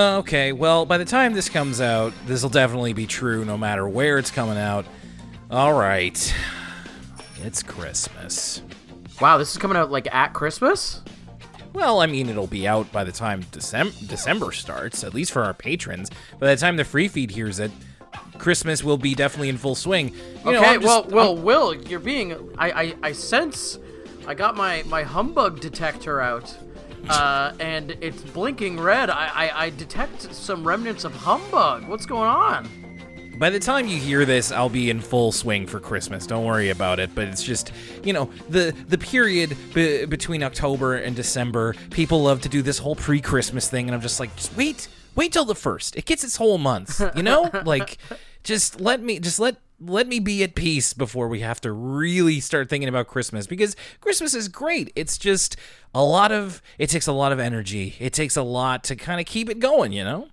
Okay, well, by the time this comes out, this'll definitely be true no matter where it's coming out. Alright. It's Christmas. Wow, this is coming out, like, at Christmas? Well, I mean, it'll be out by the time December starts, at least for our patrons. By the time the free feed hears it, Christmas will be definitely in full swing. Will, you're being... I sense... I got my humbug detector out, and it's blinking red. I detect some remnants of humbug. What's going on? By the time you hear this, I'll be in full swing for Christmas. Don't worry about it. But it's just, you know, the period between October and December, people love to do this whole pre-Christmas thing. And I'm just like, just wait till the first. It gets its whole month, you know? Like, just let me be at peace before we have to really start thinking about Christmas. Because Christmas is great. It's just it takes a lot of energy. It takes a lot to kind of keep it going, you know?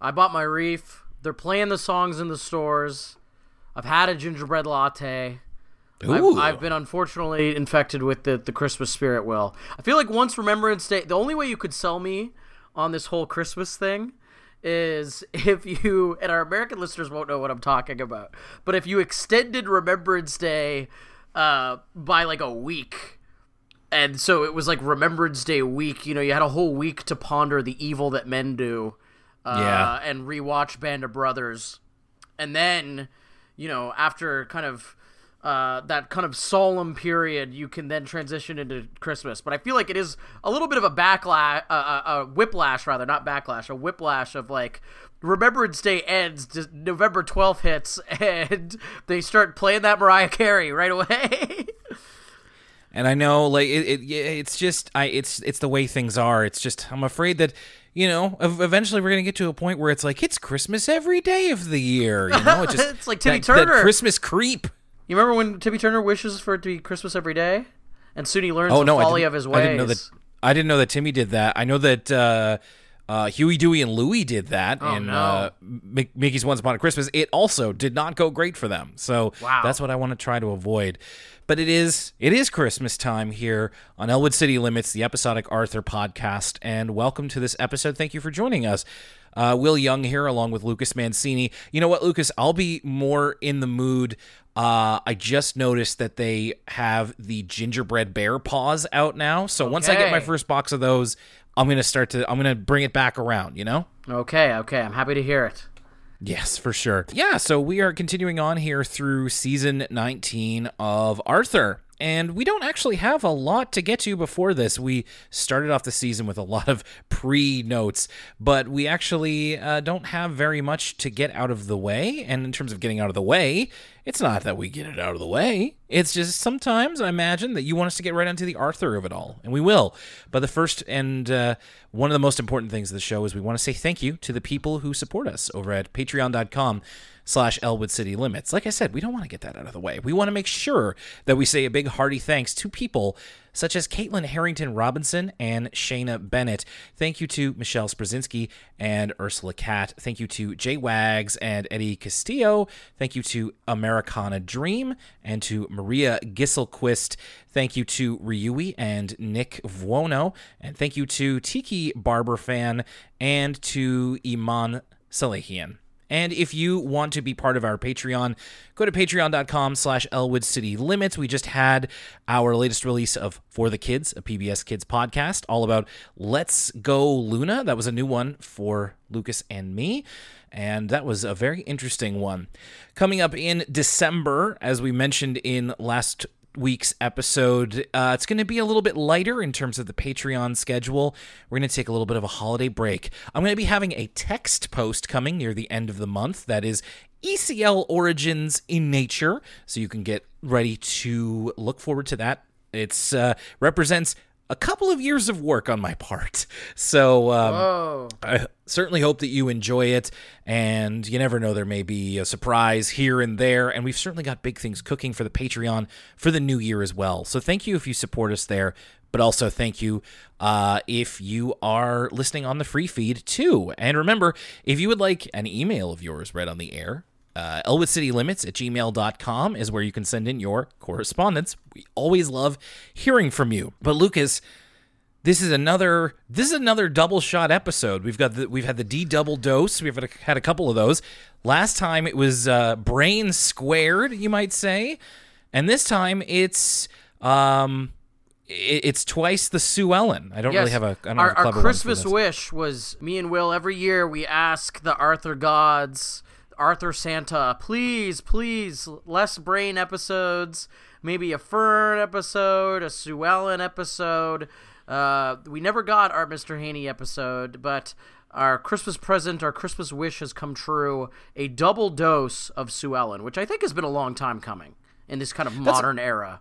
I bought my wreath. They're playing the songs in the stores. I've had a gingerbread latte. I've been unfortunately infected with the Christmas spirit, Will. I feel like once Remembrance Day, the only way you could sell me on this whole Christmas thing is if you, and our American listeners won't know what I'm talking about, but if you extended Remembrance Day by like a week. And so it was like Remembrance Day week. You know, you had a whole week to ponder the evil that men do. And rewatch Band of Brothers. And then, you know, after kind of that kind of solemn period, you can then transition into Christmas. But I feel like it is a little bit of a backlash, a whiplash rather, not backlash, a whiplash of like Remembrance Day ends, November 12th hits, and they start playing that Mariah Carey right away. And I know, like, it's the way things are. It's just, I'm afraid that, you know, eventually we're going to get to a point where it's like, it's Christmas every day of the year. You know, it's just it's like Timmy Turner. That Christmas creep. You remember when Timmy Turner wishes for it to be Christmas every day? And soon he learns the folly of his ways. I didn't know that Timmy did that. I know that Huey, Dewey, and Louie did that Mickey's Once Upon a Christmas. It also did not go great for them. So that's what I want to try to avoid. But it is Christmas time here on Elwood City Limits, the episodic Arthur podcast, and welcome to this episode. Thank you for joining us. Will Young here along with Lucas Mancini. You know what, Lucas? I'll be more in the mood. I just noticed that they have the gingerbread bear paws out now. So once I get my first box of those, I'm going to bring it back around, you know? Okay. I'm happy to hear it. Yes, for sure. Yeah, so we are continuing on here through season 19 of Arthur. And we don't actually have a lot to get to before this. We started off the season with a lot of pre-notes, but we actually don't have very much to get out of the way. And in terms of getting out of the way, it's not that we get it out of the way. It's just sometimes I imagine that you want us to get right onto the Arthur of it all, and we will. But the first and one of the most important things of the show is we want to say thank you to the people who support us over at patreon.com/ElwoodCityLimits. Like I said, we don't want to get that out of the way. We want to make sure that we say a big hearty thanks to people such as Caitlin Harrington-Robinson and Shayna Bennett. Thank you to Michelle Sprzinski and Ursula Catt. Thank you to Jay Wags and Eddie Castillo. Thank you to Americana Dream and to Maria Gisselquist. Thank you to Ryui and Nick Vuono. And thank you to Tiki Barberfan and to Iman Salehian. And if you want to be part of our Patreon, go to patreon.com/ElwoodCityLimits. We just had our latest release of For the Kids, a PBS Kids podcast, all about Let's Go Luna. That was a new one for Lucas and me, and that was a very interesting one. Coming up in December, as we mentioned in last week's episode, it's going to be a little bit lighter in terms of the Patreon schedule. We're going to take a little bit of a holiday break. I'm going to be having a text post coming near the end of the month that is ECL origins in nature, so you can get ready to look forward to that. It's represents a couple of years of work on my part, so I certainly hope that you enjoy it, and you never know, there may be a surprise here and there, and we've certainly got big things cooking for the Patreon for the new year as well, so thank you if you support us there, but also thank you if you are listening on the free feed too. And remember, if you would like an email of yours read on the air, ElwoodCityLimits@gmail.com is where you can send in your correspondence. We always love hearing from you. But Lucas, This is another double shot episode. We've had the D double dose. We've had a couple of those. Last time it was brain squared, you might say, and this time it's twice the Sue Ellen. I don't really have a Christmas wish was me and Will every year we ask the Arthur gods, Arthur Santa, please less brain episodes, maybe a Fern episode, a Sue Ellen episode. We never got our Mr. Haney episode, but our Christmas present, our Christmas wish has come true, a double dose of Sue Ellen, which I think has been a long time coming in this kind of modern era.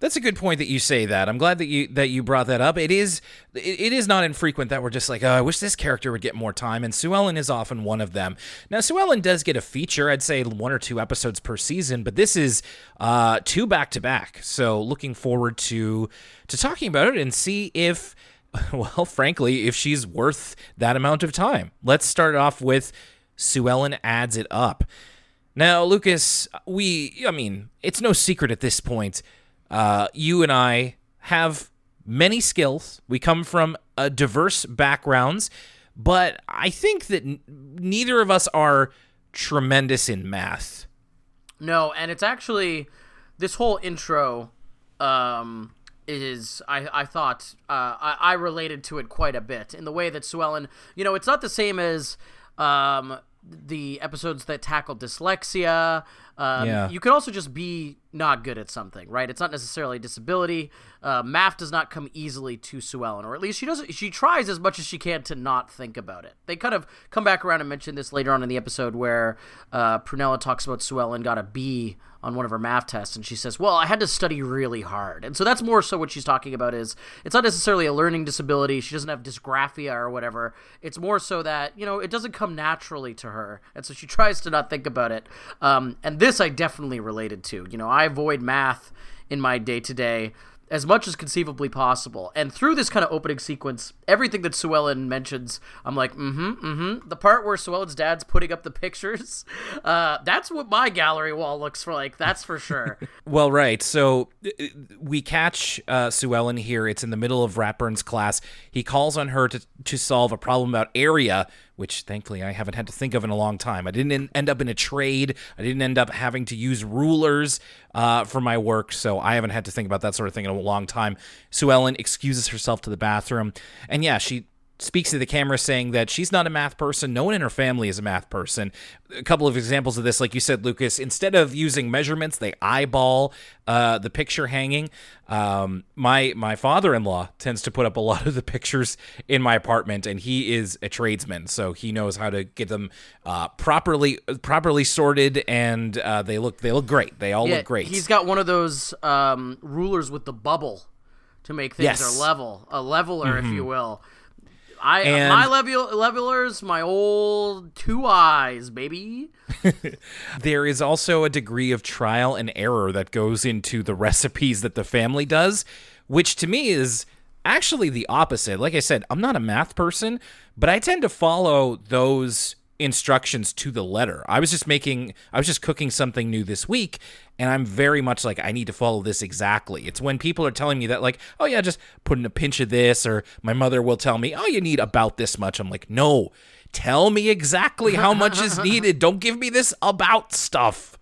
That's a good point that you say that. I'm glad that you brought that up. It is not infrequent that we're just like, oh, I wish this character would get more time, and Sue Ellen is often one of them. Now, Sue Ellen does get a feature. I'd say one or two episodes per season, but this is two back-to-back. So looking forward to talking about it and see if, well, frankly, if she's worth that amount of time. Let's start off with Sue Ellen Adds It Up. Now, Lucas, it's no secret at this point. You and I have many skills. We come from diverse backgrounds, but I think that neither of us are tremendous in math. No, and it's actually this whole intro is I thought I related to it quite a bit in the way that Sue Ellen, it's not the same as the episodes that tackle dyslexia. You could also just be not good at something, right? It's not necessarily a disability. Math does not come easily to Sue Ellen, or at least she doesn't. She tries as much as she can to not think about it. They kind of come back around and mention this later on in the episode where Prunella talks about Sue Ellen got a B on one of her math tests, and she says, well, I had to study really hard. And so that's more so what she's talking about is it's not necessarily a learning disability. She doesn't have dysgraphia or whatever. It's more so that, it doesn't come naturally to her. And so she tries to not think about it. And this I definitely related to. I avoid math in my day-to-day as much as conceivably possible. And through this kind of opening sequence, everything that Sue Ellen mentions, I'm like, The part where Sue Ellen's dad's putting up the pictures, that's what my gallery wall looks like, that's for sure. Well, right. So we catch Sue Ellen here. It's in the middle of Ratburn's class. He calls on her to solve a problem about area, which thankfully I haven't had to think of in a long time. I didn't end up in a trade. I didn't end up having to use rulers for my work, so I haven't had to think about that sort of thing in a long time. Sue Ellen excuses herself to the bathroom, and she speaks to the camera saying that she's not a math person. No one in her family is a math person. A couple of examples of this, like you said, Lucas, instead of using measurements, they eyeball the picture hanging. My father-in-law tends to put up a lot of the pictures in my apartment, and he is a tradesman, so he knows how to get them properly sorted, and they look great. They all look great. He's got one of those rulers with the bubble to make things a leveler, if you will. My levelers, my old two eyes, baby. There is also a degree of trial and error that goes into the recipes that the family does, which to me is actually the opposite. Like I said, I'm not a math person, but I tend to follow those instructions to the letter. I was just cooking something new this week, and I'm very much like, I need to follow this exactly. It's when people are telling me that, like, oh yeah, just put in a pinch of this, or my mother will tell me, oh, you need about this much. I'm like, no, tell me exactly how much is needed. Don't give me this about stuff.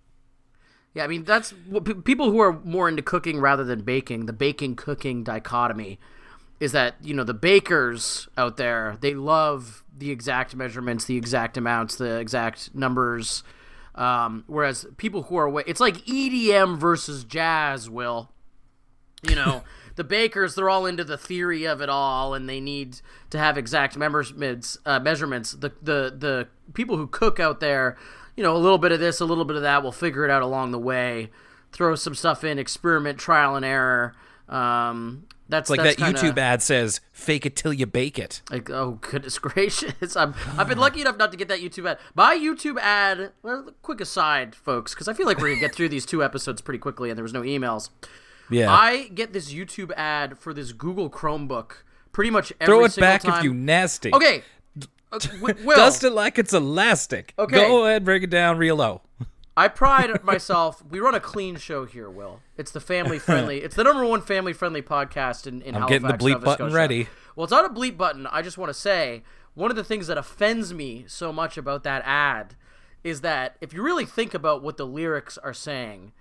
Yeah, I mean, that's what people who are more into cooking rather than baking, the baking-cooking dichotomy, is that, the bakers out there, they love the exact measurements, the exact amounts, the exact numbers. Whereas people who are away, it's like EDM versus jazz, Will. The bakers, they're all into the theory of it all, and they need to have exact measurements. The people who cook out there, a little bit of this, a little bit of that, we'll figure it out along the way, throw some stuff in, experiment, trial and error. That's like that's that kinda... YouTube ad says, fake it till you bake it. Like, oh, goodness gracious. I've been lucky enough not to get that YouTube ad. My YouTube ad, well, quick aside, folks, because I feel like we're going to get through these two episodes pretty quickly and there was no emails. Yeah. I get this YouTube ad for this Google Chromebook pretty much every single time. Throw it back if you nasty. Okay. Dust it like it's elastic. Okay. Go ahead, break it down real low. I pride myself. We run a clean show here, Will. It's the family friendly. It's the number one family friendly podcast in Halifax, Nova Scotia. I'm getting the bleep button ready. Well, it's not a bleep button. I just want to say one of the things that offends me so much about that ad is that if you really think about what the lyrics are saying,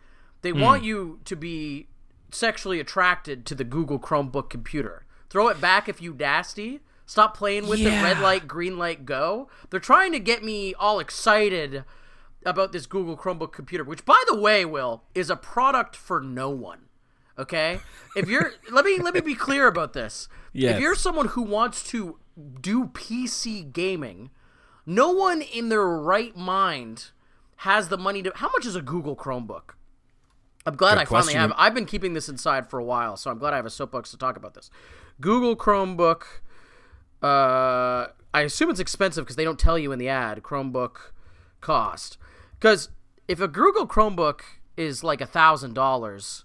they want you to be sexually attracted to the Google Chromebook computer. Throw it back if you nasty. Stop playing with the red light, green light, go. They're trying to get me all excited about this Google Chromebook computer, which, by the way, Will, is a product for no one. Okay? If you're let me be clear about this. Yes. If you're someone who wants to do PC gaming, no one in their right mind has the money to. How much is a Google Chromebook? I'm glad I finally have. I've been keeping this inside for a while, so I'm glad I have a soapbox to talk about this. Google Chromebook. I assume it's expensive because they don't tell you in the ad. Chromebook cost. Because if a Google Chromebook is like $1,000,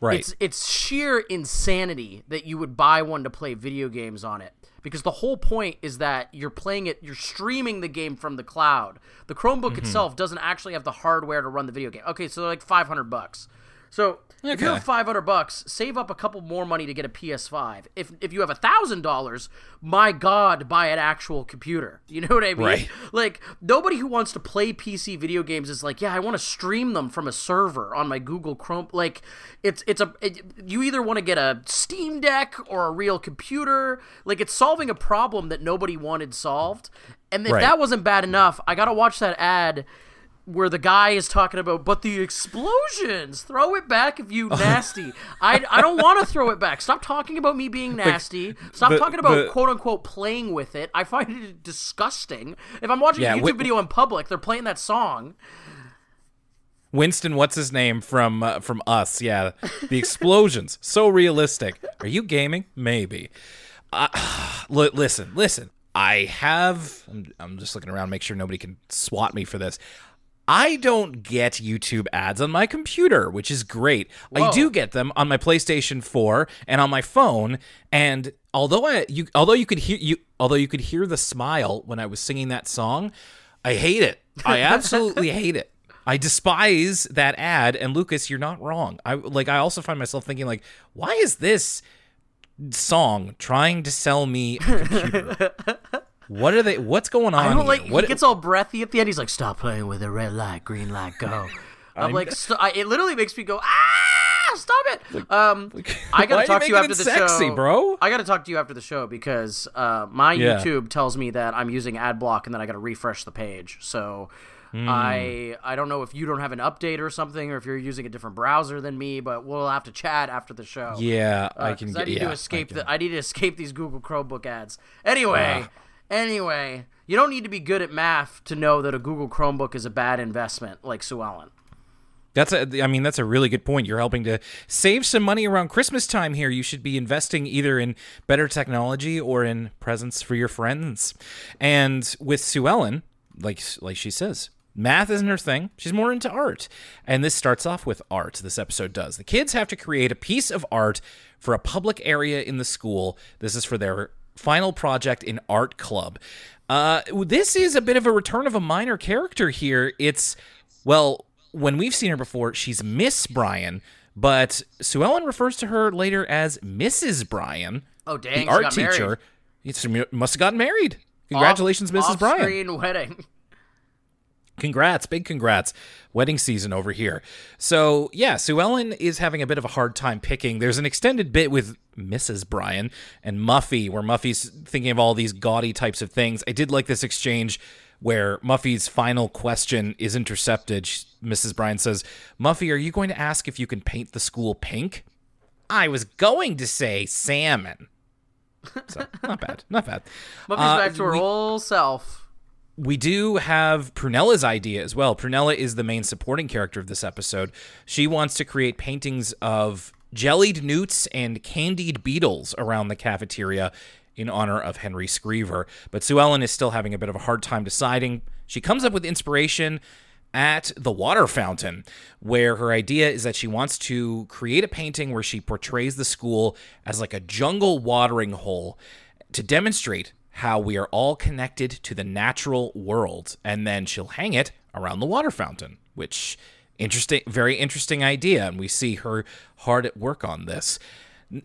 right? It's sheer insanity that you would buy one to play video games on it. Because the whole point is that you're playing it, you're streaming the game from the cloud. The Chromebook itself doesn't actually have the hardware to run the video game. Okay, so they're like $500. So if you have $500, save up a couple more money to get a PS5. If you have $1,000, my God, buy an actual computer. You know what I mean? Right. Like, nobody who wants to play PC video games is like, yeah, I want to stream them from a server on my Google Chrome. Like, you either want to get a Steam Deck or a real computer. Like, it's solving a problem that nobody wanted solved. And if that wasn't bad enough, I got to watch that ad where the guy is talking about, but the explosions, throw it back if you nasty. I don't want to throw it back. Stop talking about me being nasty. Stop talking about, quote-unquote, playing with it. I find it disgusting. If I'm watching a YouTube video in public, they're playing that song. Winston, what's his name from Us? Yeah, the explosions. So realistic. Are you gaming? Maybe. Listen. I'm just looking around, make sure nobody can swat me for this. I don't get YouTube ads on my computer, which is great. Whoa. I do get them on my PlayStation 4 and on my phone. And although you could hear the smile when I was singing that song, I hate it. I absolutely hate it. I despise that ad. And Lucas, you're not wrong. I also find myself thinking, like, why is this song trying to sell me a computer? What are they? What's going on? I don't like. He gets all breathy at the end. He's like, "Stop playing with the red light, green light, go." I'm like, it literally makes me go, "Ah, stop it!" I gotta talk to you after the show, bro. I gotta talk to you after the show because my YouTube tells me that I'm using ad block and then I gotta refresh the page. So I don't know if you don't have an update or something, or if you're using a different browser than me. But we'll have to chat after the show. Yeah, I can. I need to escape these Google Chromebook ads. Anyway. Anyway, you don't need to be good at math to know that a Google Chromebook is a bad investment, like Sue Ellen. That's a really good point. You're helping to save some money around Christmas time here. You should be investing either in better technology or in presents for your friends. And with Sue Ellen, like she says, math isn't her thing. She's more into art. And this starts off with art. This episode does. The kids have to create a piece of art for a public area in the school. This is for their final project in art club. This is a bit of a return of a minor character here. When we've seen her before, she's Miss Bryan, but Sue Ellen refers to her later as Mrs. Bryan. Oh, dang. The art teacher. Must have gotten married. Congratulations, Mrs. Bryan. Off-screen wedding. Congrats, big congrats. Wedding season over here. So, yeah, Sue Ellen is having a bit of a hard time picking. There's an extended bit with Mrs. Bryan and Muffy, where Muffy's thinking of all these gaudy types of things. I did like this exchange where Muffy's final question is intercepted. Mrs. Bryan says, "Muffy, are you going to ask if you can paint the school pink?" "I was going to say salmon." So, not bad. Muffy's back to her whole self. We do have Prunella's idea as well. Prunella is the main supporting character of this episode. She wants to create paintings of jellied newts and candied beetles around the cafeteria in honor of Henry Screever. But Sue Ellen is still having a bit of a hard time deciding. She comes up with inspiration at the water fountain, where her idea is that she wants to create a painting where she portrays the school as like a jungle watering hole to demonstrate how we are all connected to the natural world, and then she'll hang it around the water fountain, which interesting, very interesting idea, and we see her hard at work on this.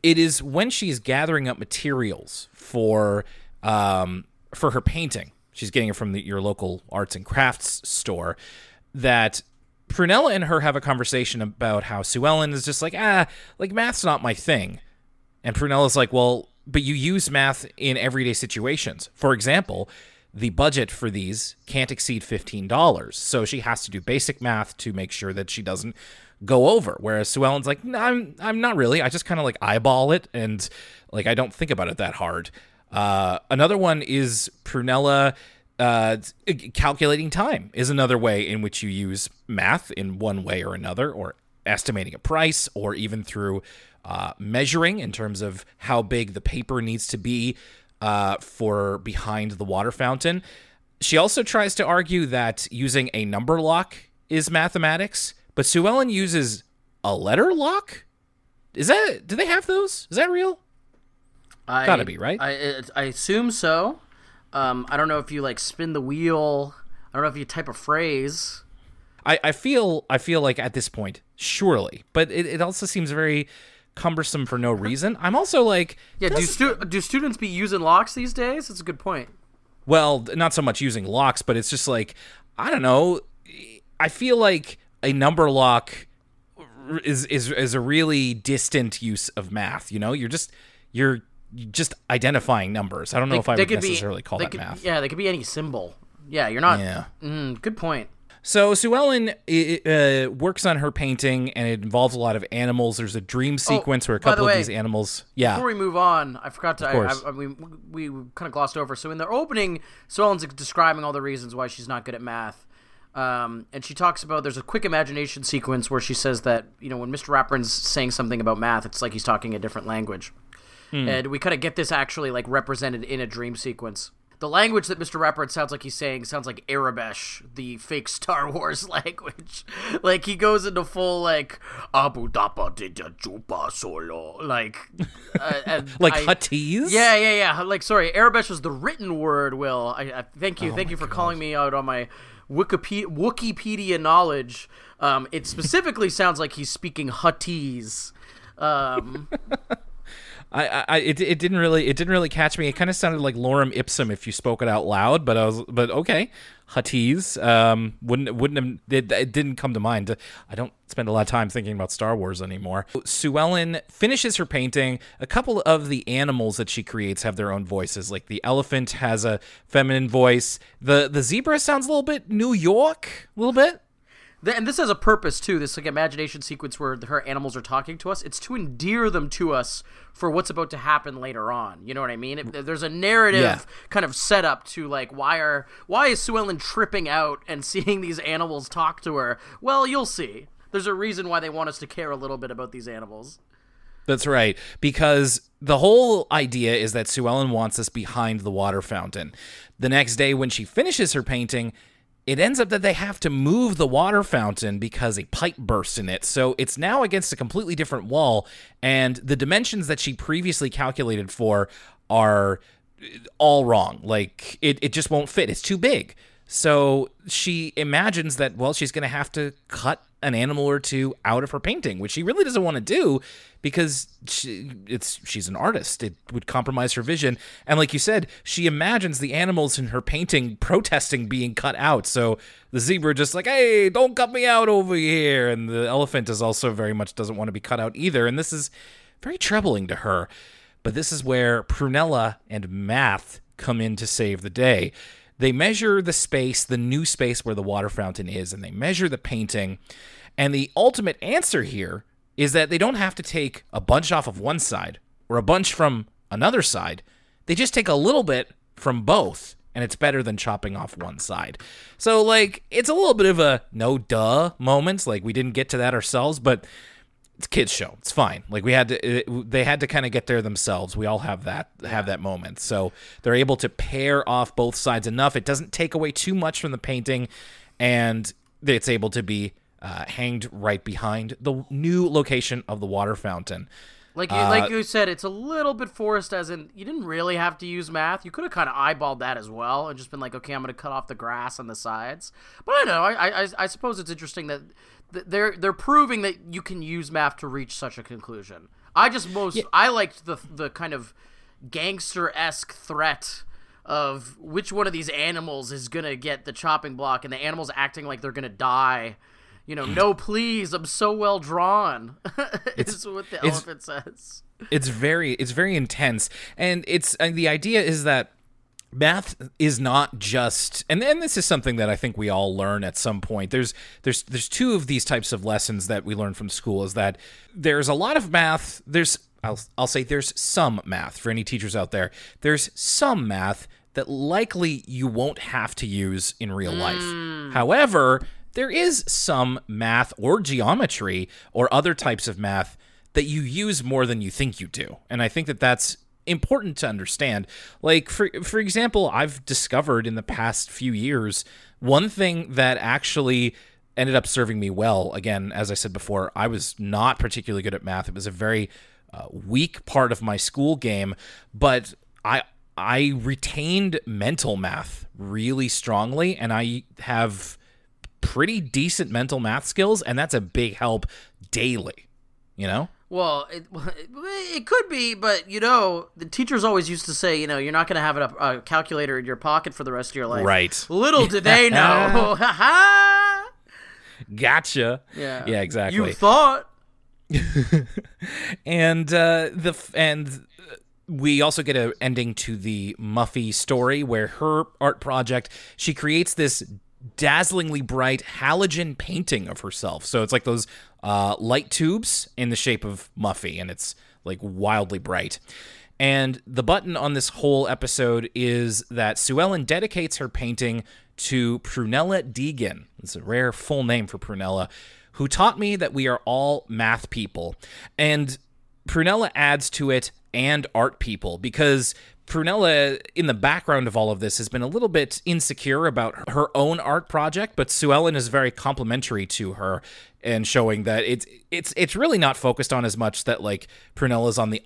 It is when she's gathering up materials for her painting, she's getting it from your local arts and crafts store, that Prunella and her have a conversation about how Sue Ellen is just like, math's not my thing. And Prunella's like, well, but you use math in everyday situations. For example, the budget for these can't exceed $15. So she has to do basic math to make sure that she doesn't go over. Whereas Sue Ellen's like, no, I'm not really. I just kind of like eyeball it, and like I don't think about it that hard. Another one is Prunella calculating time is another way in which you use math in one way or another, or estimating a price, or even through measuring in terms of how big the paper needs to be for behind the water fountain. She also tries to argue that using a number lock is mathematics, but Sue Ellen uses a letter lock? Do they have those? Is that real? Gotta be, right? I assume so. I don't know if you like spin the wheel. I don't know if you type a phrase. I feel like at this point, surely, but it also seems very cumbersome for no reason. I'm also like, yeah. Do students be using locks these days? That's a good point. Well, not so much using locks, but it's just like, I don't know. I feel like a number lock is a really distant use of math. You know, you're just identifying numbers. I don't know if I would necessarily call that math. Yeah, they could be any symbol. Yeah, you're not. Yeah. Good point. So Sue Ellen works on her painting, and it involves a lot of animals. There's a dream sequence where a couple of these animals. Yeah. Before we move on, I forgot to. We kind of glossed over. So in the opening, Sue Ellen's describing all the reasons why she's not good at math, and she talks about there's a quick imagination sequence where she says that when Mr. Raprin's saying something about math, it's like he's talking a different language, and we kind of get this actually like represented in a dream sequence. The language that Mr. Rappert sounds like he's saying sounds like Arabesh, the fake Star Wars language. Like, he goes into full, like, Abu Dapa de Juba Solo. Like, like Huttese? Yeah. Like, sorry, Arabesh was the written word, Will. Thank you for calling me out on my Wikipedia knowledge. It specifically sounds like he's speaking Huttese. It didn't really catch me. It kind of sounded like lorem ipsum if you spoke it out loud, but okay. Huttese, it didn't come to mind. I don't spend a lot of time thinking about Star Wars anymore. Sue Ellen finishes her painting. A couple of the animals that she creates have their own voices. Like the elephant has a feminine voice. The zebra sounds a little bit New York, a little bit. And this has a purpose, too, this like imagination sequence where her animals are talking to us. It's to endear them to us for what's about to happen later on. You know what I mean? There's a narrative kind of set up to like, why is Sue Ellen tripping out and seeing these animals talk to her? Well, you'll see. There's a reason why they want us to care a little bit about these animals. That's right, because the whole idea is that Sue Ellen wants us behind the water fountain. The next day when she finishes her painting, it ends up that they have to move the water fountain because a pipe burst in it. So it's now against a completely different wall, and the dimensions that she previously calculated for are all wrong. Like, it just won't fit. It's too big. So she imagines that, well, she's going to have to cut an animal or two out of her painting, which she really doesn't want to do because she's an artist. It would compromise her vision. And like you said, she imagines the animals in her painting protesting being cut out. So the zebra just like, hey, don't cut me out over here. And the elephant is also very much doesn't want to be cut out either. And this is very troubling to her. But this is where Prunella and math come in to save the day. They measure the space, the new space where the water fountain is, and they measure the painting. And the ultimate answer here is that they don't have to take a bunch off of one side or a bunch from another side. They just take a little bit from both, and it's better than chopping off one side. So, like, it's a little bit of a no-duh moment. Like, we didn't get to that ourselves, but it's a kids' show. It's fine. Like, they had to kind of get there themselves. We all have that moment. So they're able to pair off both sides enough. It doesn't take away too much from the painting, and it's able to be hanged right behind the new location of the water fountain. Like you said, it's a little bit forced, as in you didn't really have to use math. You could have kind of eyeballed that as well and just been like, okay, I'm going to cut off the grass on the sides. But I don't know. I suppose it's interesting that they're proving that you can use math to reach such a conclusion. I liked the kind of gangster-esque threat of which one of these animals is going to get the chopping block, and the animal's acting like they're going to die. You know, no, please, I'm so well drawn. It's what the elephant says. It's very intense, and the idea is that math is not just, and this is something that I think we all learn at some point. There's two of these types of lessons that we learn from school, is that there's a lot of math. I'll say there's some math for any teachers out there. There's some math that likely you won't have to use in real life. However, there is some math or geometry or other types of math that you use more than you think you do. And I think that that's important to understand. Like, for example, I've discovered in the past few years, one thing that actually ended up serving me well. Again, as I said before, I was not particularly good at math. It was a very weak part of my school game, but I retained mental math really strongly, and I have pretty decent mental math skills, and that's a big help daily, you know? Well, it could be, but, you know, the teachers always used to say, you know, you're not going to have a calculator in your pocket for the rest of your life. Right. Little did they know. Gotcha. Yeah, exactly. You thought. And we also get an ending to the Muffy story where her art project, she creates this dazzlingly bright halogen painting of herself. So it's like those light tubes in the shape of Muffy, and it's like wildly bright. And the button on this whole episode is that Sue Ellen dedicates her painting to Prunella Deegan. It's a rare full name for Prunella, who taught me that we are all math people. And Prunella adds to it, and art people, because Prunella, in the background of all of this, has been a little bit insecure about her own art project, but Sue Ellen is very complimentary to her and showing that it's really not focused on as much that, like, Prunella's on the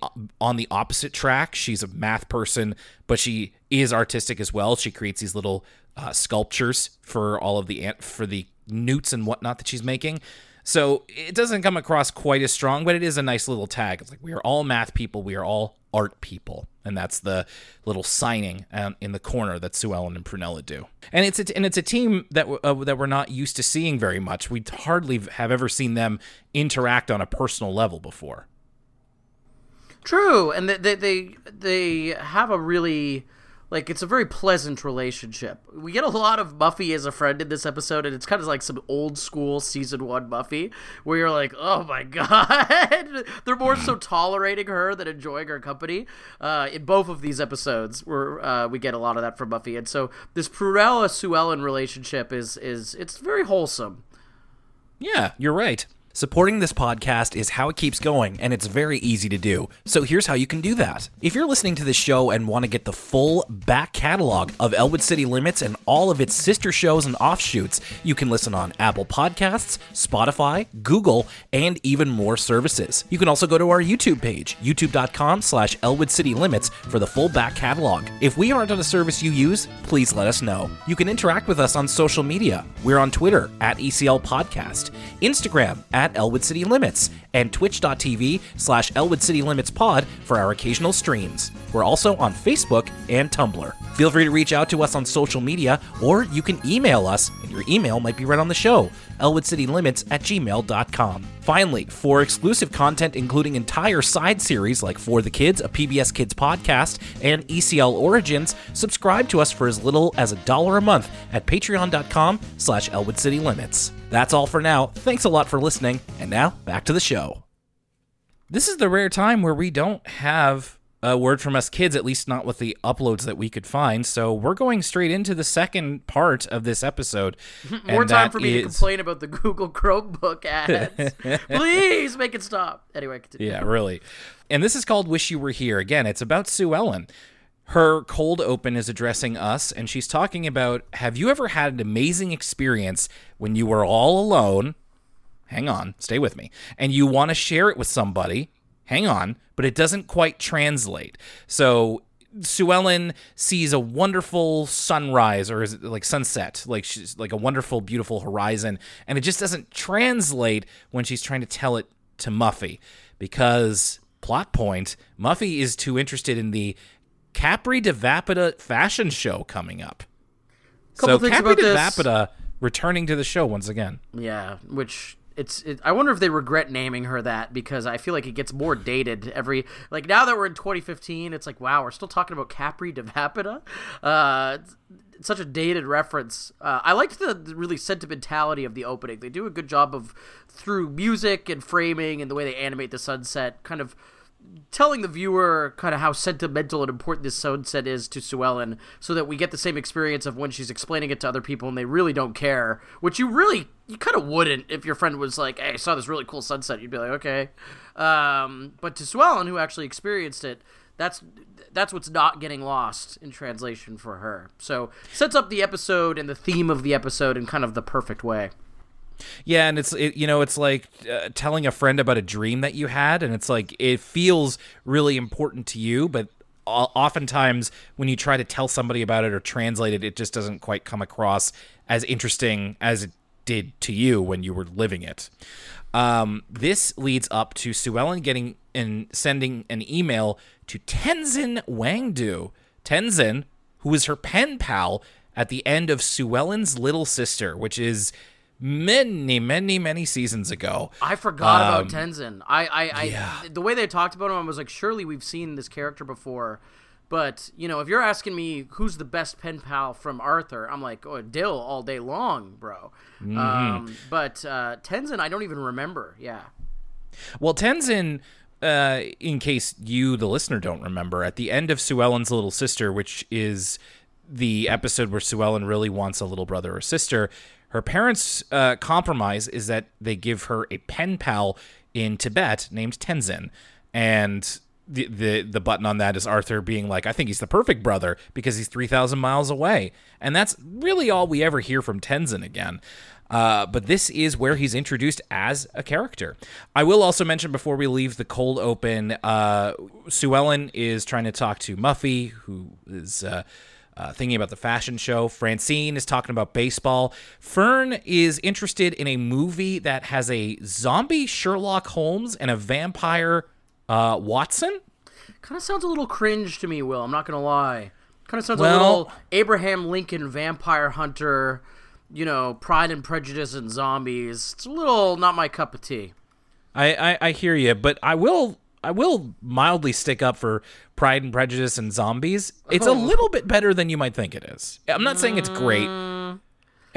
opposite track. She's a math person, but she is artistic as well. She creates these little sculptures for all of the newts and whatnot that she's making. So it doesn't come across quite as strong, but it is a nice little tag. It's like, we are all math people, we are all art people. And that's the little signing in the corner that Sue Ellen and Prunella do. And it's a team that we're not used to seeing very much. We hardly have ever seen them interact on a personal level before. True, and they have a really... Like, it's a very pleasant relationship. We get a lot of Buffy as a friend in this episode, and it's kind of like some old-school Season 1 Buffy, where you're like, oh my god! They're more so tolerating her than enjoying her company. In both of these episodes, where we get a lot of that from Buffy. And so this Prunella-Sue Ellen relationship is very wholesome. Yeah, you're right. Supporting this podcast is how it keeps going, and it's very easy to do. So here's how you can do that. If you're listening to this show and want to get the full back catalog of Elwood City Limits and all of its sister shows and offshoots, you can listen on Apple Podcasts, Spotify, Google, and even more services. You can also go to our YouTube page, youtube.com/ElwoodCityLimits, for the full back catalog. If we aren't on a service you use, please let us know. You can interact with us on social media. We're on Twitter @ECL Podcast, Instagram at Elwood City Limits, and twitch.tv/ElwoodCityLimitsPod for our occasional streams. We're also on Facebook and Tumblr. Feel free to reach out to us on social media, or you can email us, and your email might be read on the show, ElwoodCityLimits@gmail.com. Finally, for exclusive content including entire side series like For the Kids, a PBS Kids podcast, and ECL Origins, subscribe to us for as little as $1 a month at patreon.com/ElwoodCityLimits. That's all for now. Thanks a lot for listening, and now back to the show. This is the rare time where we don't have a word from us kids, at least not with the uploads that we could find, so we're going straight into the second part of this episode. More time for me to complain about the Google Chromebook ads. Please make it stop. Anyway, continue. Yeah, really. And this is called Wish You Were Here. Again, it's about Sue Ellen. Her cold open is addressing us, and she's talking about, have you ever had an amazing experience when you were all alone? Hang on, stay with me. And you want to share it with somebody, hang on, but it doesn't quite translate. So Suellen sees a wonderful sunrise, or is it like sunset, like she's like a wonderful, beautiful horizon, and it just doesn't translate when she's trying to tell it to Muffy, because plot point, Muffy is too interested in the Capri di Vapida fashion show coming up. So Capri di Vapida returning to the show once again. Yeah, which I wonder if they regret naming her that, because I feel like it gets more dated every. Like now that we're in 2015, it's like, wow, we're still talking about Capri di Vapida. It's such a dated reference. I liked the really sentimentality of the opening. They do a good job of, through music and framing and the way they animate the sunset, kind of telling the viewer kind of how sentimental and important this sunset is to Suellen, so that we get the same experience of when she's explaining it to other people and they really don't care, which you kind of wouldn't if your friend was like, hey, I saw this really cool sunset. You'd be like, okay. But to Suellen, who actually experienced it, that's what's not getting lost in translation for her. So sets up the episode and the theme of the episode in kind of the perfect way. Yeah, and it's like telling a friend about a dream that you had, and it's like it feels really important to you, but oftentimes when you try to tell somebody about it or translate it, it just doesn't quite come across as interesting as it did to you when you were living it. This leads up to Suellen getting and sending an email to Tenzin Wangdu. Tenzin, who is her pen pal at the end of Suellen's Little Sister, which is many seasons ago. I forgot about Tenzin. I the way they talked about him, I was like, surely we've seen this character before. But, you know, if you're asking me who's the best pen pal from Arthur, I'm like, oh, Dill all day long, bro. Mm-hmm. But Tenzin, I don't even remember. Yeah. Well, Tenzin, in case you, the listener, don't remember, at the end of Suellen's Little Sister, which is the episode where Suellen really wants a little brother or sister, her parents' compromise is that they give her a pen pal in Tibet named Tenzin. And the button on that is Arthur being like, I think he's the perfect brother because he's 3,000 miles away. And that's really all we ever hear from Tenzin again. But this is where he's introduced as a character. I will also mention before we leave the cold open, Suellen is trying to talk to Muffy, who is... thinking about the fashion show. Francine is talking about baseball. Fern is interested in a movie that has a zombie Sherlock Holmes and a vampire Watson. Kind of sounds a little cringe to me, Will. I'm not going to lie. Kind of sounds a little Abraham Lincoln vampire hunter, you know, Pride and Prejudice and zombies. It's a little not my cup of tea. I hear you, but I will mildly stick up for Pride and Prejudice and zombies. It's a little bit better than you might think it is. I'm not saying it's great, and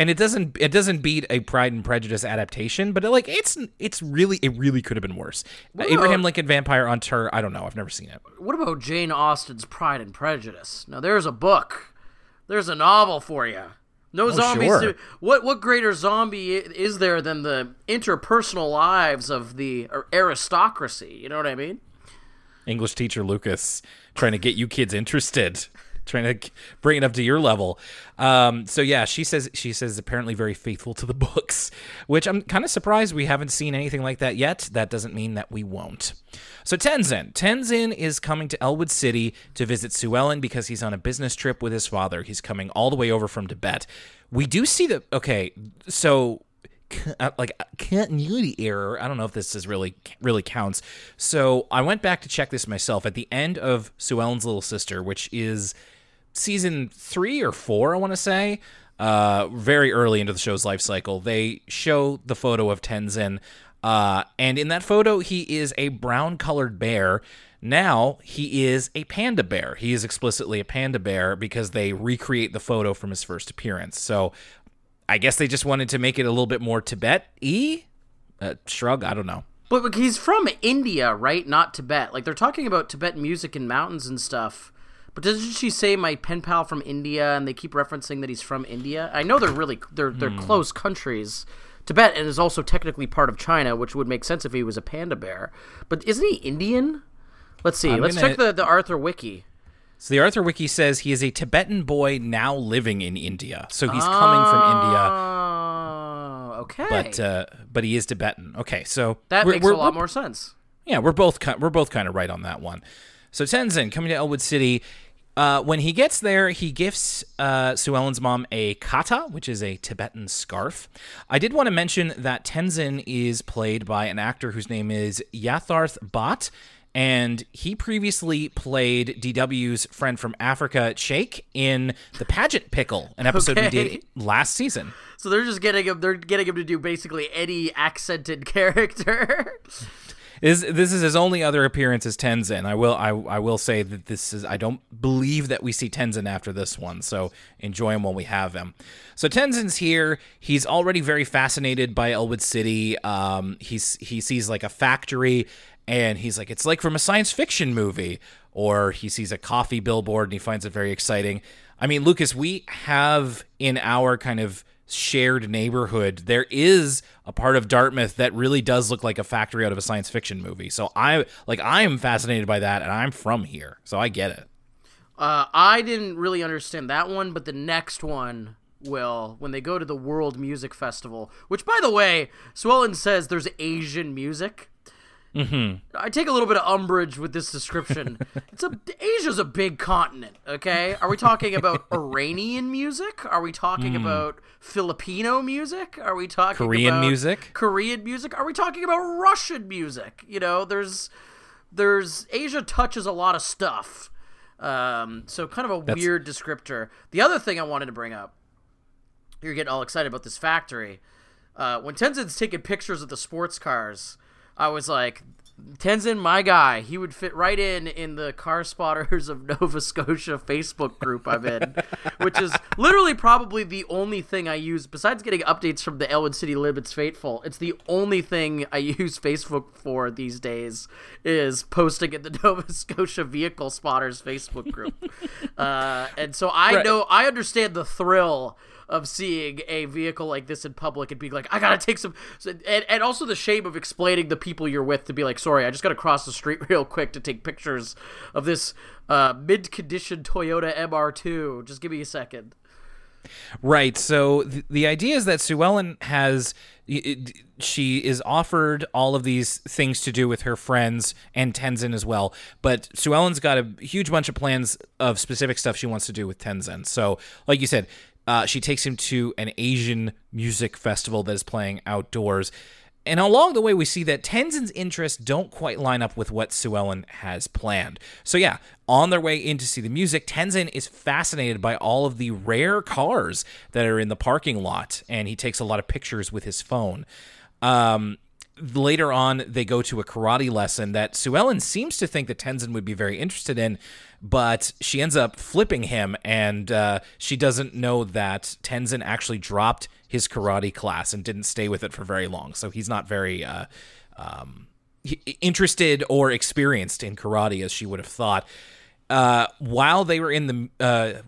it doesn't beat a Pride and Prejudice adaptation, but it really could have been worse. Abraham Lincoln Vampire Hunter, I don't know. I've never seen it. What about Jane Austen's Pride and Prejudice? Now there's a book, there's a novel for you. No zombies. Sure. What greater zombie is there than the interpersonal lives of the aristocracy? You know what I mean? English teacher Lucas trying to get you kids interested, trying to bring it up to your level. So yeah, she says apparently very faithful to the books, which I'm kind of surprised we haven't seen anything like that yet. That doesn't mean that we won't. So Tenzin is coming to Elwood City to visit Suellen because he's on a business trip with his father. He's coming all the way over from Tibet. We do see continuity error. I don't know if this is really counts. So I went back to check this myself at the end of Suellen's Little Sister, which is season 3 or 4, I want to say, very early into the show's life cycle. They show the photo of Tenzin, and in that photo, he is a brown-colored bear. Now he is a panda bear. He is explicitly a panda bear because they recreate the photo from his first appearance. So I guess they just wanted to make it a little bit more Tibet-y? Shrug, I don't know. But he's from India, right? Not Tibet. Like, they're talking about Tibetan music and mountains and stuff. But doesn't she say my pen pal from India, and they keep referencing that he's from India? I know they're close countries. Tibet and is also technically part of China, which would make sense if he was a panda bear. But isn't he Indian? Let's see. Let's check the Arthur Wiki. So the Arthur Wiki says he is a Tibetan boy now living in India. So he's coming from India. Okay. But he is Tibetan. Okay, so that makes a lot more sense. Yeah, we're both kind of right on that one. So Tenzin coming to Elwood City. When he gets there, he gifts Suellen's mom a kata, which is a Tibetan scarf. I did want to mention that Tenzin is played by an actor whose name is Yatharth Bhatt, and he previously played DW's friend from Africa, Sheikh, in The Pageant Pickle, an episode we did last season. So they're just getting him. They're getting him to do basically any accented character. This is his only other appearance as Tenzin. I will say that this is. I don't believe that we see Tenzin after this one. So enjoy him while we have him. So Tenzin's here. He's already very fascinated by Elwood City. He sees like a factory, and he's like, it's like from a science fiction movie. Or he sees a coffee billboard and he finds it very exciting. I mean, Lucas, we have in our kind of shared neighborhood, there is a part of Dartmouth that really does look like a factory out of a science fiction movie. So I am fascinated by that, and I'm from here, so I get it. I didn't really understand that one, but the next one will, when they go to the World Music Festival, which, by the way, Suellen says there's Asian music. Mm-hmm. I take a little bit of umbrage with this description. Asia's a big continent, okay? Are we talking about Iranian music? Are we talking about Filipino music? Are we talking about Korean music? Are we talking about Russian music? You know, there's Asia touches a lot of stuff. So kind of weird descriptor. The other thing I wanted to bring up, you're getting all excited about this factory. When Tenzin's taking pictures of the sports cars, I was like, Tenzin, my guy, he would fit right in the Car Spotters of Nova Scotia Facebook group I'm in, which is literally probably the only thing I use, besides getting updates from the Elwood City Lib, it's Fateful. It's the only thing I use Facebook for these days is posting in the Nova Scotia Vehicle Spotters Facebook group. And so I understand the thrill of seeing a vehicle like this in public and being like, I gotta take some... And also the shame of explaining the people you're with to be like, sorry, I just gotta cross the street real quick to take pictures of this mid-conditioned Toyota MR2. Just give me a second. Right, so the idea is that Suellen has... She is offered all of these things to do with her friends and Tenzin as well, but Suellen's got a huge bunch of plans of specific stuff she wants to do with Tenzin. So, like you said... she takes him to an Asian music festival that is playing outdoors. And along the way, we see that Tenzin's interests don't quite line up with what Suellen has planned. So yeah, on their way in to see the music, Tenzin is fascinated by all of the rare cars that are in the parking lot, and he takes a lot of pictures with his phone. Later on, they go to a karate lesson that Suellen seems to think that Tenzin would be very interested in, but she ends up flipping him, and she doesn't know that Tenzin actually dropped his karate class and didn't stay with it for very long, so he's not very interested or experienced in karate as she would have thought. While they were in the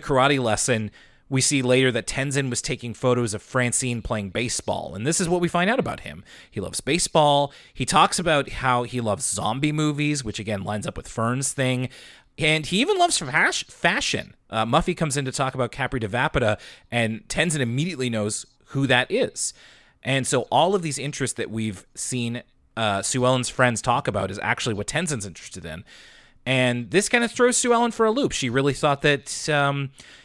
karate lesson, we see later that Tenzin was taking photos of Francine playing baseball, and this is what we find out about him. He loves baseball. He talks about how he loves zombie movies, which, again, lines up with Fern's thing, and he even loves fashion. Muffy comes in to talk about Capri Devapita, and Tenzin immediately knows who that is. And so all of these interests that we've seen Suellen's friends talk about is actually what Tenzin's interested in. And this kind of throws Suellen for a loop. She really thought that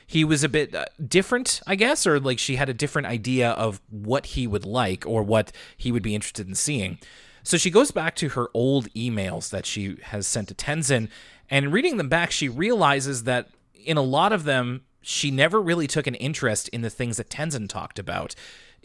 he was a bit different, I guess, or like she had a different idea of what he would like or what he would be interested in seeing. So she goes back to her old emails that she has sent to Tenzin, and reading them back, she realizes that in a lot of them, she never really took an interest in the things that Tenzin talked about.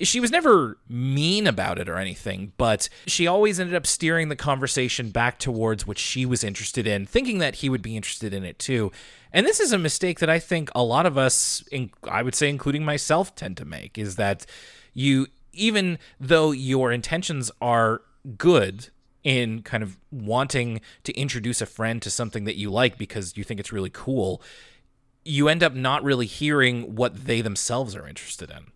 She was never mean about it or anything, but she always ended up steering the conversation back towards what she was interested in, thinking that he would be interested in it too. And this is a mistake that I think a lot of us, I would say including myself, tend to make, is that you, even though your intentions are good in kind of wanting to introduce a friend to something that you like because you think it's really cool, you end up not really hearing what they themselves are interested in.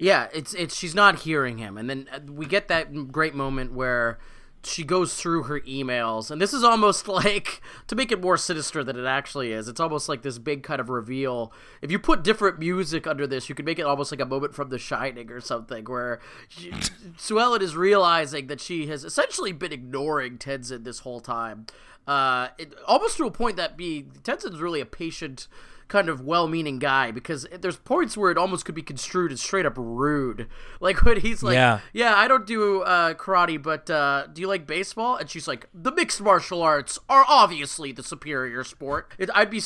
Yeah, she's not hearing him, and then we get that great moment where she goes through her emails, and this is almost like, to make it more sinister than it actually is, it's almost like this big kind of reveal. If you put different music under this, you could make it almost like a moment from The Shining or something, where Sue Ellen is realizing that she has essentially been ignoring Tenzin this whole time. Almost to a point that Tenzin's really a patient, kind of well-meaning guy, because there's points where it almost could be construed as straight up rude. Like when he's like, yeah I don't do karate, but do you like baseball? And she's like, the mixed martial arts are obviously the superior sport. That's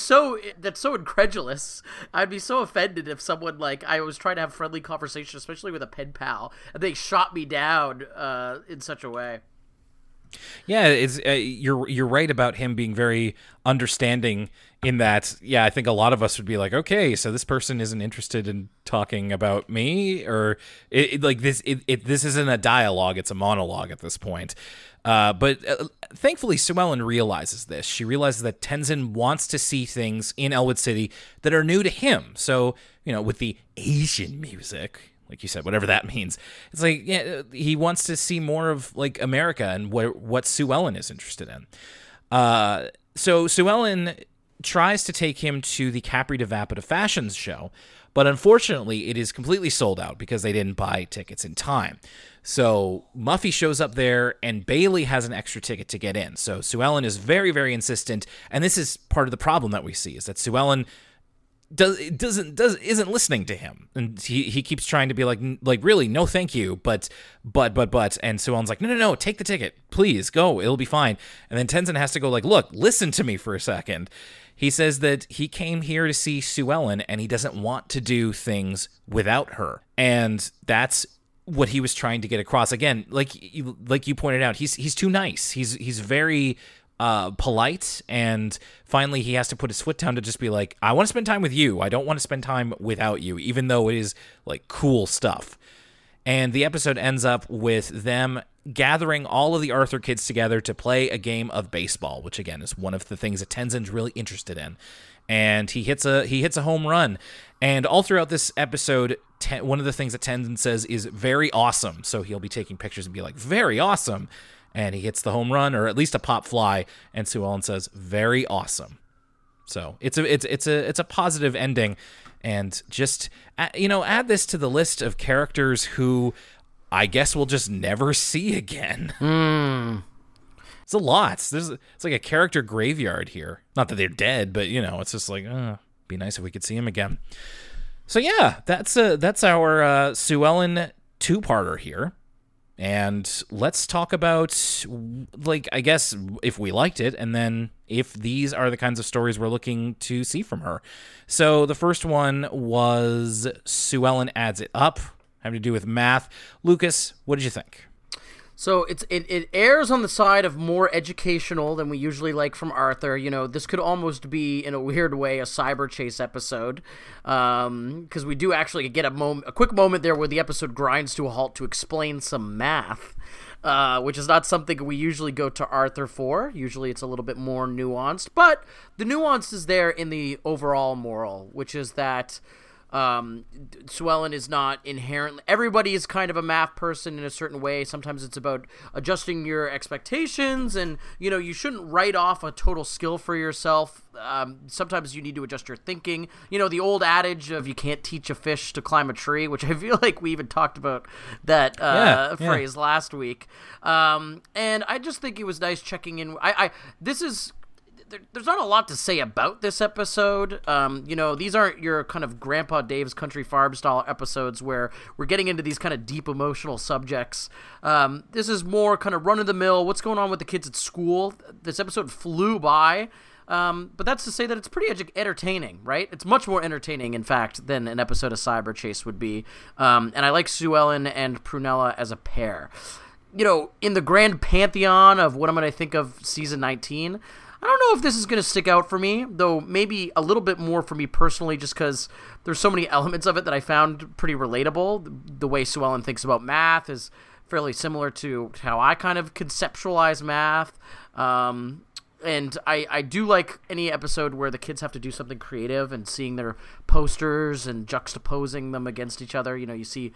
so incredulous. I'd be so offended if someone, like, I was trying to have friendly conversation, especially with a pen pal, and they shot me down in such a way. Yeah, it's you're right about him being very understanding in that. Yeah, I think a lot of us would be like, okay, so this person isn't interested in talking about me, or this isn't a dialogue; it's a monologue at this point. But thankfully, Sue Ellen realizes this. She realizes that Tenzin wants to see things in Elwood City that are new to him. So, with the Asian music, like you said, whatever that means, it's like, yeah, he wants to see more of, like, America and what Sue Ellen is interested in. So Sue Ellen tries to take him to the Capri de Vapida Fashions Show, but unfortunately it is completely sold out because they didn't buy tickets in time. So Muffy shows up there, and Bailey has an extra ticket to get in. So Sue Ellen is very, very insistent, and this is part of the problem that we see, is that Sue Ellen isn't listening to him, and he keeps trying to be like really, no thank you, but and Sue Ellen's like, no, take the ticket, please, go, it'll be fine. And then Tenzin has to go, like, look, listen to me for a second. He says that he came here to see Sue Ellen and he doesn't want to do things without her, and that's what he was trying to get across. Again, like you pointed out, he's too nice. He's very polite, and finally he has to put his foot down to just be like, I want to spend time with you, I don't want to spend time without you, even though it is, like, cool stuff. And the episode ends up with them gathering all of the Arthur kids together to play a game of baseball, which again is one of the things that Tenzin's really interested in, and he hits a home run. And all throughout this episode, one of the things that Tenzin says is very awesome, so he'll be taking pictures and be like, very awesome. And he hits the home run, or at least a pop fly, and Sue Ellen says, "Very awesome." So it's a positive ending, and just add this to the list of characters who I guess we'll just never see again. It's a lot. It's like a character graveyard here. Not that they're dead, but it's just like, be nice if we could see him again. So yeah, that's our Sue Ellen two-parter here. And let's talk about, like, I guess, if we liked it, and then if these are the kinds of stories we're looking to see from her. So the first one was Sue Ellen Adds It Up, having to do with math. Lucas, what did you think? So it errs on the side of more educational than we usually like from Arthur. This could almost be, in a weird way, a Cyber Chase episode, because we do actually get a quick moment there where the episode grinds to a halt to explain some math, which is not something we usually go to Arthur for. Usually it's a little bit more nuanced, but the nuance is there in the overall moral, which is that Sue Ellen is not inherently... Everybody is kind of a math person in a certain way. Sometimes it's about adjusting your expectations, and, you shouldn't write off a total skill for yourself. Sometimes you need to adjust your thinking. The old adage of you can't teach a fish to climb a tree, which I feel like we even talked about that phrase last week. And I just think it was nice checking in. There's not a lot to say about this episode. These aren't your kind of Grandpa Dave's Country Farm style episodes where we're getting into these kind of deep emotional subjects. This is more kind of run-of-the-mill, what's going on with the kids at school. This episode flew by, but that's to say that it's pretty entertaining, right? It's much more entertaining, in fact, than an episode of Cyber Chase would be. And I like Sue Ellen and Prunella as a pair. In the grand pantheon of what I'm going to think of season 19... I don't know if this is going to stick out for me, though maybe a little bit more for me personally, just because there's so many elements of it that I found pretty relatable. The way Sue Ellen thinks about math is fairly similar to how I kind of conceptualize math. And I do like any episode where the kids have to do something creative, and seeing their posters and juxtaposing them against each other. You know, you see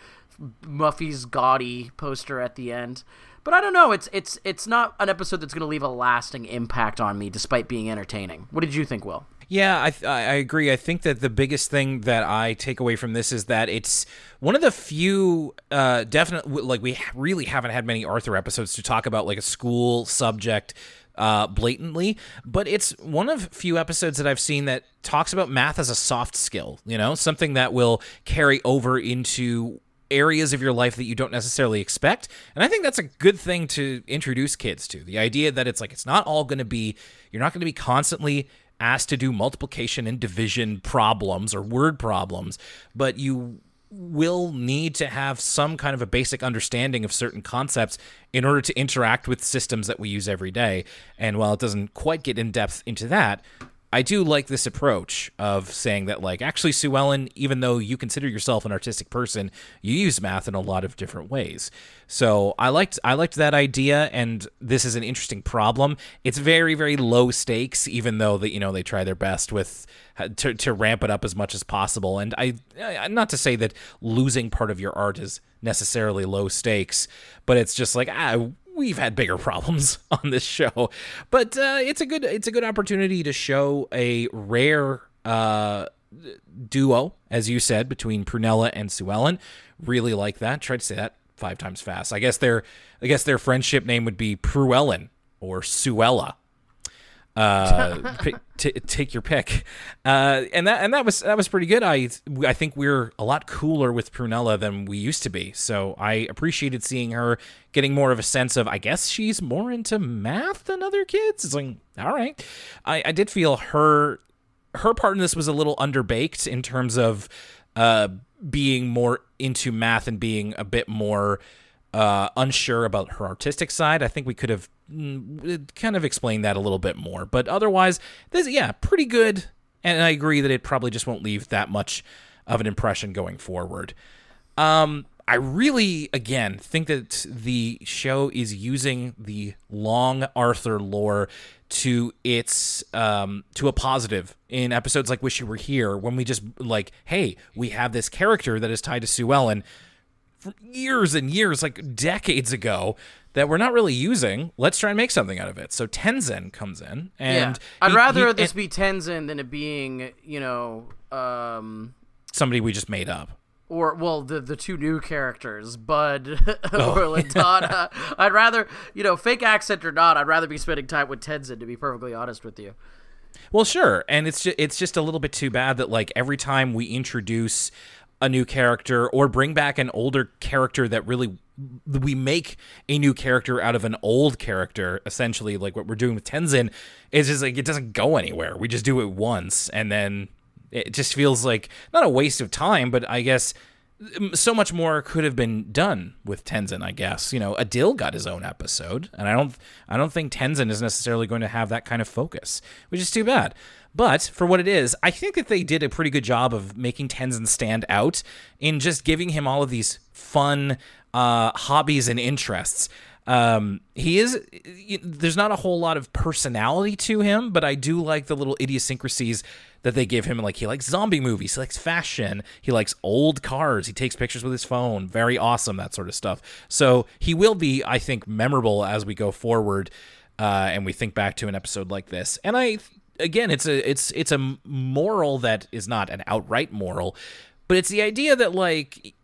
Muffy's gaudy poster at the end. But I don't know, it's not an episode that's going to leave a lasting impact on me, despite being entertaining. What did you think, Will? Yeah, I agree. I think that the biggest thing that I take away from this is that it's one of the few definitely, like, we really haven't had many Arthur episodes to talk about, like, a school subject blatantly, but it's one of few episodes that I've seen that talks about math as a soft skill, you know, something that will carry over into areas of your life that you don't necessarily expect. And I think that's a good thing to introduce kids to, the idea that it's like, it's not all going to be, you're not going to be constantly asked to do multiplication and division problems or word problems, but you will need to have some kind of a basic understanding of certain concepts in order to interact with systems that we use every day. And while it doesn't quite get in depth into that, I do like this approach of saying that, like, actually, Sue Ellen, even though you consider yourself an artistic person, you use math in a lot of different ways. So I liked that idea, and this is an interesting problem. It's very, very low stakes, even though that, you know, they try their best with to ramp it up as much as possible. And I not to say that losing part of your art is necessarily low stakes, but it's just like, we've had bigger problems on this show, but it's a good opportunity to show a rare duo, as you said, between Prunella and Sue Ellen. Really like that. Tried to say that 5 times fast. I guess their friendship name would be Pruellen or Suella. Take your pick. And that was pretty good. I think we're a lot cooler with Prunella than we used to be. So I appreciated seeing her, getting more of a sense of, I guess she's more into math than other kids. It's like, all right. I did feel her part in this was a little underbaked in terms of being more into math and being a bit more unsure about her artistic side. I think we could have kind of explain that a little bit more, but otherwise this, yeah, pretty good. And I agree that it probably just won't leave that much of an impression going forward. I really, again, think that the show is using the long Arthur lore to its to a positive in episodes like Wish You Were Here, when we just, like, hey, we have this character that is tied to Sue Ellen from years and years, like decades ago, that we're not really using. Let's try and make something out of it. So Tenzin comes in, and yeah. I'd rather this be Tenzin than it being, you know, somebody we just made up. Or, well, the two new characters, Bud or Ladonna. I'd rather, you know, fake accent or not, I'd rather be spending time with Tenzin, to be perfectly honest with you. Well, sure, and it's just a little bit too bad that, like, every time we introduce a new character or bring back an older character, that really we make a new character out of an old character, essentially, like what we're doing with Tenzin, is just like, it doesn't go anywhere. We just do it once, and then it just feels like not a waste of time, but I guess so much more could have been done with Tenzin. I guess, you know, Adil got his own episode, and I don't think Tenzin is necessarily going to have that kind of focus, which is too bad. But for what it is, I think that they did a pretty good job of making Tenzin stand out in just giving him all of these fun hobbies and interests. There's not a whole lot of personality to him, but I do like the little idiosyncrasies that they give him. Like, he likes zombie movies, he likes fashion, he likes old cars, he takes pictures with his phone, very awesome, that sort of stuff. So he will be, I think, memorable as we go forward, and we think back to an episode like this. And again, it's a moral that is not an outright moral, but it's the idea that, like,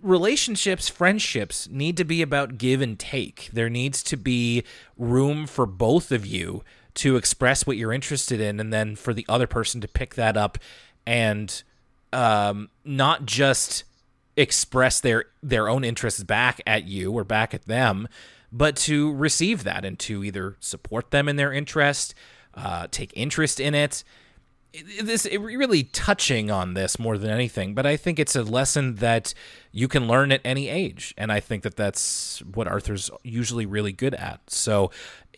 relationships, friendships need to be about give and take. There needs to be room for both of you to express what you're interested in, and then for the other person to pick that up and not just express their own interests back at you or back at them, but to receive that and to either support them in their interest, take interest in it. It really touching on this more than anything, but I think it's a lesson that you can learn at any age, and I think that that's what Arthur's usually really good at. So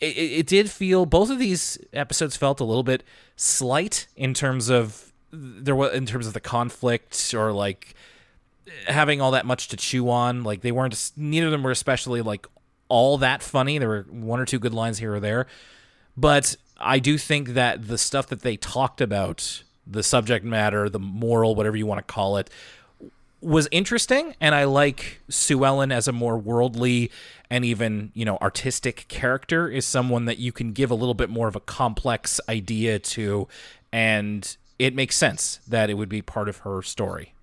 it did feel, both of these episodes felt a little bit slight in terms of the conflict, or like having all that much to chew on. Like, they weren't, neither of them were especially, like, all that funny. There were one or two good lines here or there. But I do think that the stuff that they talked about, the subject matter, the moral, whatever you want to call it, was interesting, and I like Sue Ellen as a more worldly and even, you know, artistic character, is someone that you can give a little bit more of a complex idea to, and it makes sense that it would be part of her story.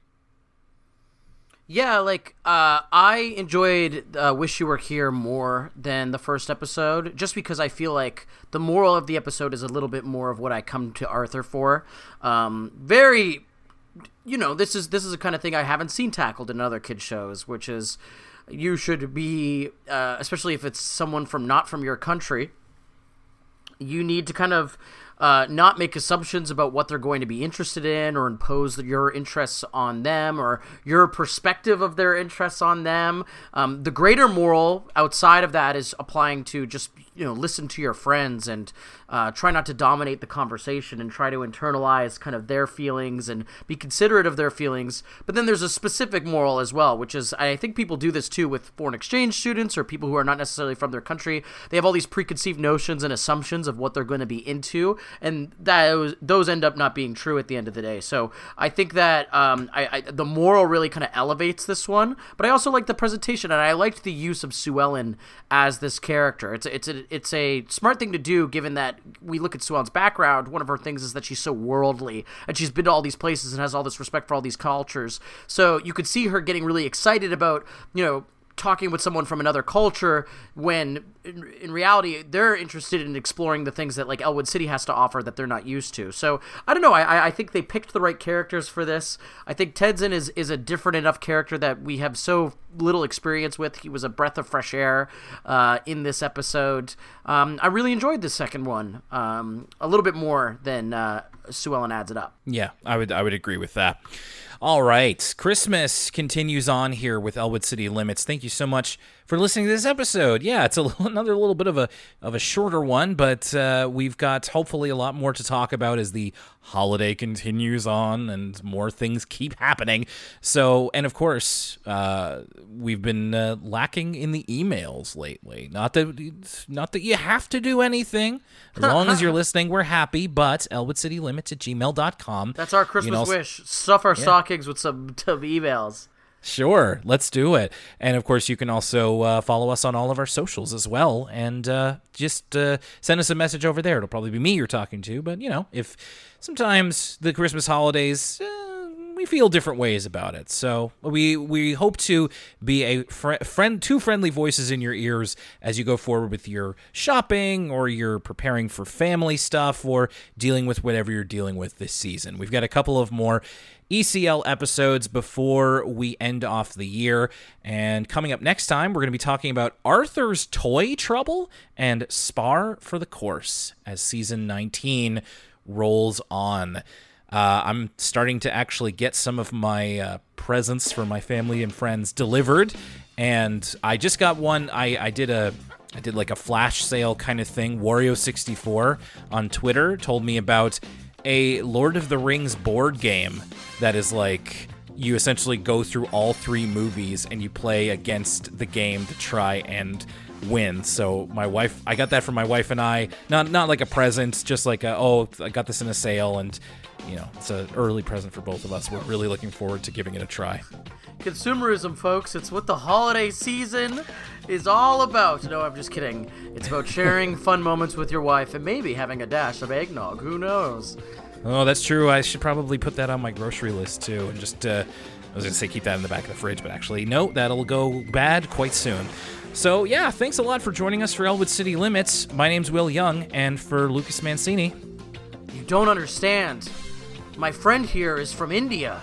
Yeah, like, I enjoyed Wish You Were Here more than the first episode, just because I feel like the moral of the episode is a little bit more of what I come to Arthur for. Very, you know, this is the kind of thing I haven't seen tackled in other kids' shows, which is you should be, especially if it's someone from not from your country, you need to kind of not make assumptions about what they're going to be interested in, or impose your interests on them, or your perspective of their interests on them. The greater moral outside of that is applying to just, you know, listen to your friends and try not to dominate the conversation, and try to internalize kind of their feelings and be considerate of their feelings. But then there's a specific moral as well, which is, I think people do this too with foreign exchange students or people who are not necessarily from their country. They have all these preconceived notions and assumptions of what they're going to be into, and those end up not being true at the end of the day. So I think that the moral really kind of elevates this one, but I also like the presentation, and I liked the use of Sue Ellen as this character. It's a smart thing to do, given that we look at Sue Ellen's background. One of her things is that she's so worldly, and she's been to all these places and has all this respect for all these cultures. So you could see her getting really excited about, you know, talking with someone from another culture, when in reality they're interested in exploring the things that, like, Elwood City has to offer that they're not used to. So I don't know. I think they picked the right characters for this. I think Tenzin is a different enough character that we have so little experience with. He was a breath of fresh air in this episode. I really enjoyed the second one a little bit more than Sue Ellen adds it up. Yeah, I would agree with that. All right. Christmas continues on here with Elwood City Limits. Thank you so much for listening to this episode. Yeah, it's another little bit of a shorter one, but we've got hopefully a lot more to talk about as the holiday continues on and more things keep happening. So, and of course, we've been lacking in the emails lately. Not that you have to do anything. As long as you're listening, we're happy, but elwoodcitylimits@gmail.com. That's our Christmas wish. Stuff our stockings with some emails. Sure, let's do it. And of course, you can also follow us on all of our socials as well, and just send us a message over there. It'll probably be me you're talking to, but, you know, if sometimes the Christmas holidays, we feel different ways about it. So we hope to be a friend to friendly voices in your ears as you go forward with your shopping, or you're preparing for family stuff, or dealing with whatever you're dealing with this season. We've got a couple of more ECL episodes before we end off the year. And coming up next time, we're going to be talking about Arthur's Toy Trouble and Spar for the Course as season 19 rolls on. I'm starting to actually get some of my presents for my family and friends delivered, and I just got one. I did like a flash sale kind of thing. Wario64 on Twitter told me about a Lord of the Rings board game that is like, you essentially go through all three movies and you play against the game to try and win. So my wife, I got that for my wife and I. Not like a present, just like I got this in a sale, and, you know, it's an early present for both of us. We're really looking forward to giving it a try. Consumerism, folks, it's what the holiday season is all about. No, I'm just kidding. It's about sharing fun moments with your wife and maybe having a dash of eggnog. Who knows? Oh, that's true. I should probably put that on my grocery list, too, and just, I was going to say keep that in the back of the fridge, but actually, no, that'll go bad quite soon. So, yeah, thanks a lot for joining us for Elwood City Limits. My name's Will Young, and for Lucas Mancini. You don't understand. My friend here is from India.